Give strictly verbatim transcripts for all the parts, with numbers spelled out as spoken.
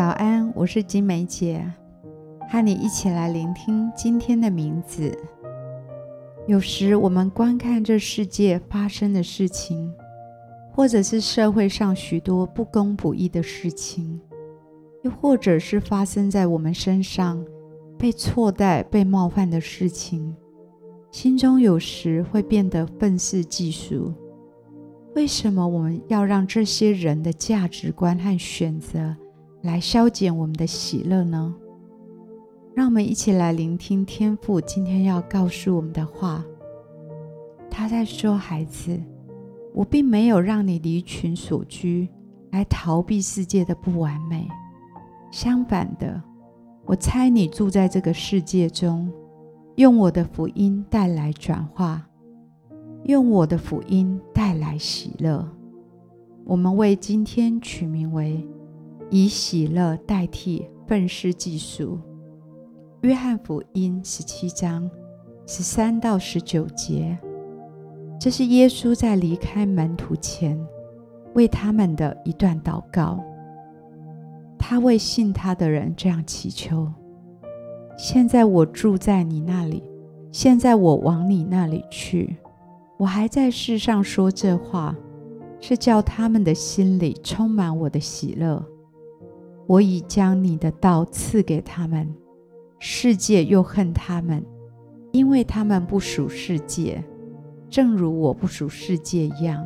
早安，我是金梅姐，和你一起来聆听今天的名字。有时我们观看这世界发生的事情，或者是社会上许多不公不义的事情，又或者是发生在我们身上被错待、被冒犯的事情，心中有时会变得愤世嫉俗。为什么我们要让这些人的价值观和选择来消减我们的喜乐呢？让我们一起来聆听天父今天要告诉我们的话。他在说，孩子，我并没有让你离群索居，来逃避世界的不完美。相反的，我差你住在这个世界中，用我的福音带来转化，用我的福音带来喜乐。我们为今天取名为以喜乐代替愤世嫉俗。约翰福音十七章十三到十九节，这是耶稣在离开门徒前为他们的一段祷告。他为信他的人这样祈求：现在我住在你那里，现在我往你那里去。我还在世上说这话，是叫他们的心里充满我的喜乐。我已将你的道赐给他们，世界又恨他们，因为他们不属世界，正如我不属世界一样。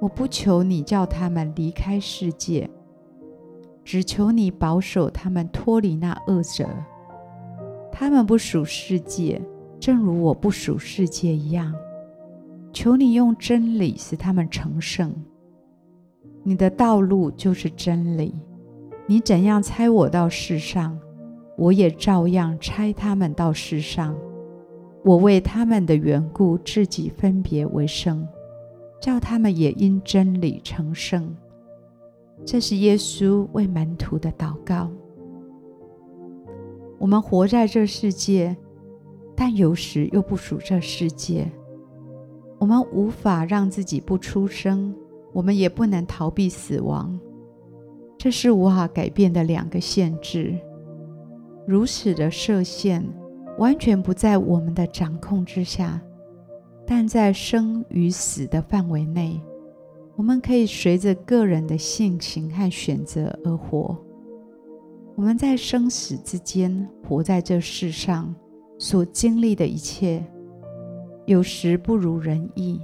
我不求你叫他们离开世界，只求你保守他们脱离那恶者。他们不属世界，正如我不属世界一样。求你用真理使他们成圣，你的道路就是真理。你怎样差我到世上，我也照样差他们到世上。我为他们的缘故自己分别为圣，叫他们也因真理成圣。这是耶稣为门徒的祷告。我们活在这世界，但有时又不属这世界。我们无法让自己不出生，我们也不能逃避死亡，这是无法改变的两个限制。如此的设限完全不在我们的掌控之下，但在生与死的范围内，我们可以随着个人的性情和选择而活。我们在生死之间活在这世上所经历的一切，有时不如人意，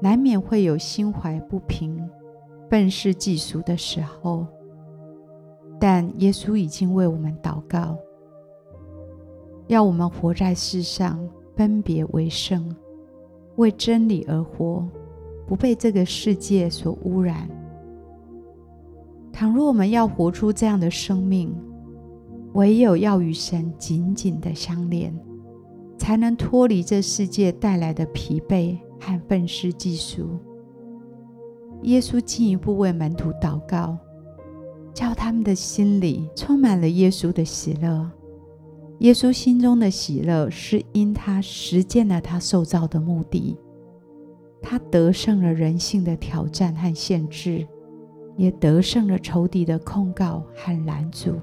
难免会有心怀不平、愤世嫉俗的时候。但耶稣已经为我们祷告，要我们活在世上分别为圣，为真理而活，不被这个世界所污染。倘若我们要活出这样的生命，唯有要与神紧紧的相连，才能脱离这世界带来的疲惫和愤世嫉俗。耶稣进一步为门徒祷告，叫他们的心里充满了耶稣的喜乐。耶稣心中的喜乐是因他实践了他受造的目的，他得胜了人性的挑战和限制，也得胜了仇敌的控告和拦阻。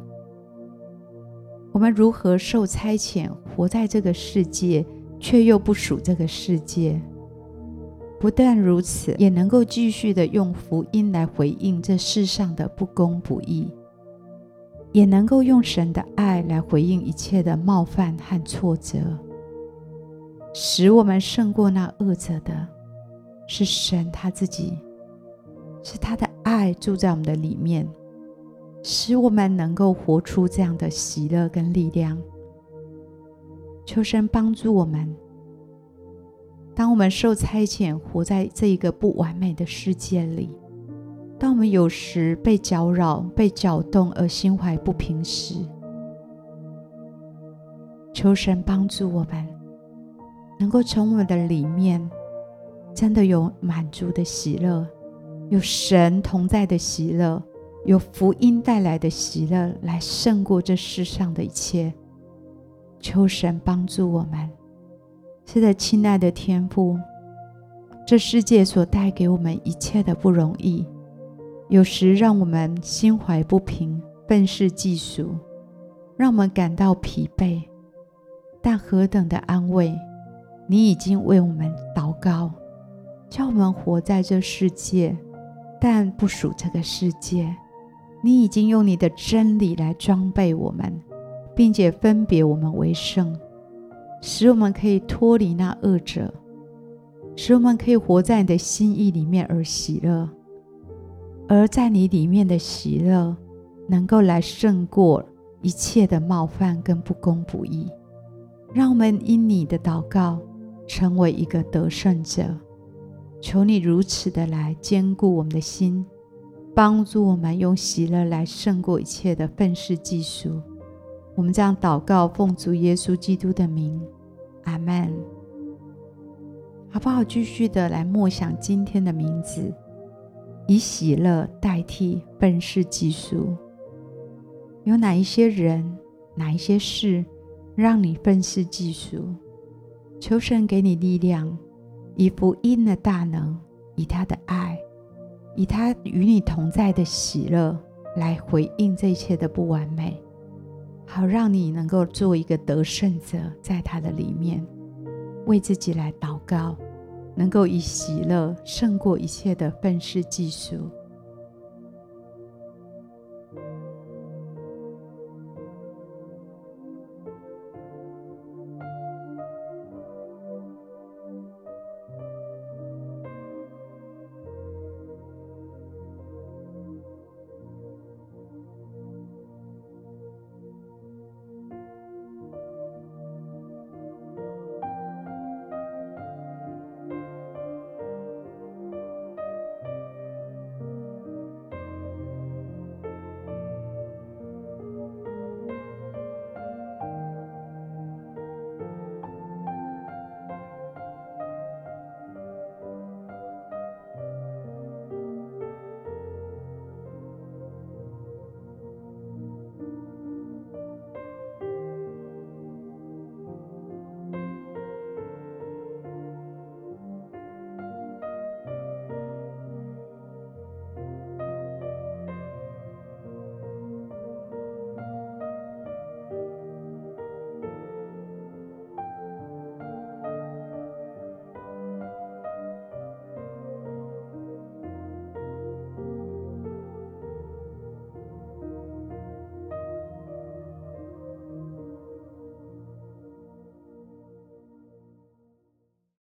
我们如何受差遣活在这个世界，却又不属这个世界？不但如此，也能够继续的用福音来回应这世上的不公不义，也能够用神的爱来回应一切的冒犯和挫折。使我们胜过那恶者的是神他自己，是他的爱住在我们的里面，使我们能够活出这样的喜乐跟力量。求神帮助我们，当我们受差遣活在这一个不完美的世界里，当我们有时被搅扰、被搅动而心怀不平时，求神帮助我们能够从我们的里面真的有满足的喜乐，有神同在的喜乐，有福音带来的喜乐，来胜过这世上的一切。求神帮助我们。是的，亲爱的天父，这世界所带给我们一切的不容易，有时让我们心怀不平、愤世嫉俗，让我们感到疲惫，但何等的安慰，你已经为我们祷告，叫我们活在这世界，但不属这个世界。你已经用你的真理来装备我们，并且分别我们为圣，使我们可以脱离那恶者，使我们可以活在你的心意里面而喜乐。而在你里面的喜乐能够来胜过一切的冒犯跟不公不义。让我们因你的祷告成为一个得胜者，求你如此的来坚固我们的心，帮助我们用喜乐来胜过一切的愤世嫉俗。我们这样祷告，奉主耶稣基督的名，阿们。好不好，继续的来默想今天的名字，以喜乐代替愤世嫉俗。有哪一些人，哪一些事让你愤世嫉俗？求神给你力量，以福音的大能，以他的爱，以他与你同在的喜乐来回应这一切的不完美，好让你能够做一个得胜者，在他的里面为自己来祷告，能够以喜乐胜过一切的愤世嫉俗。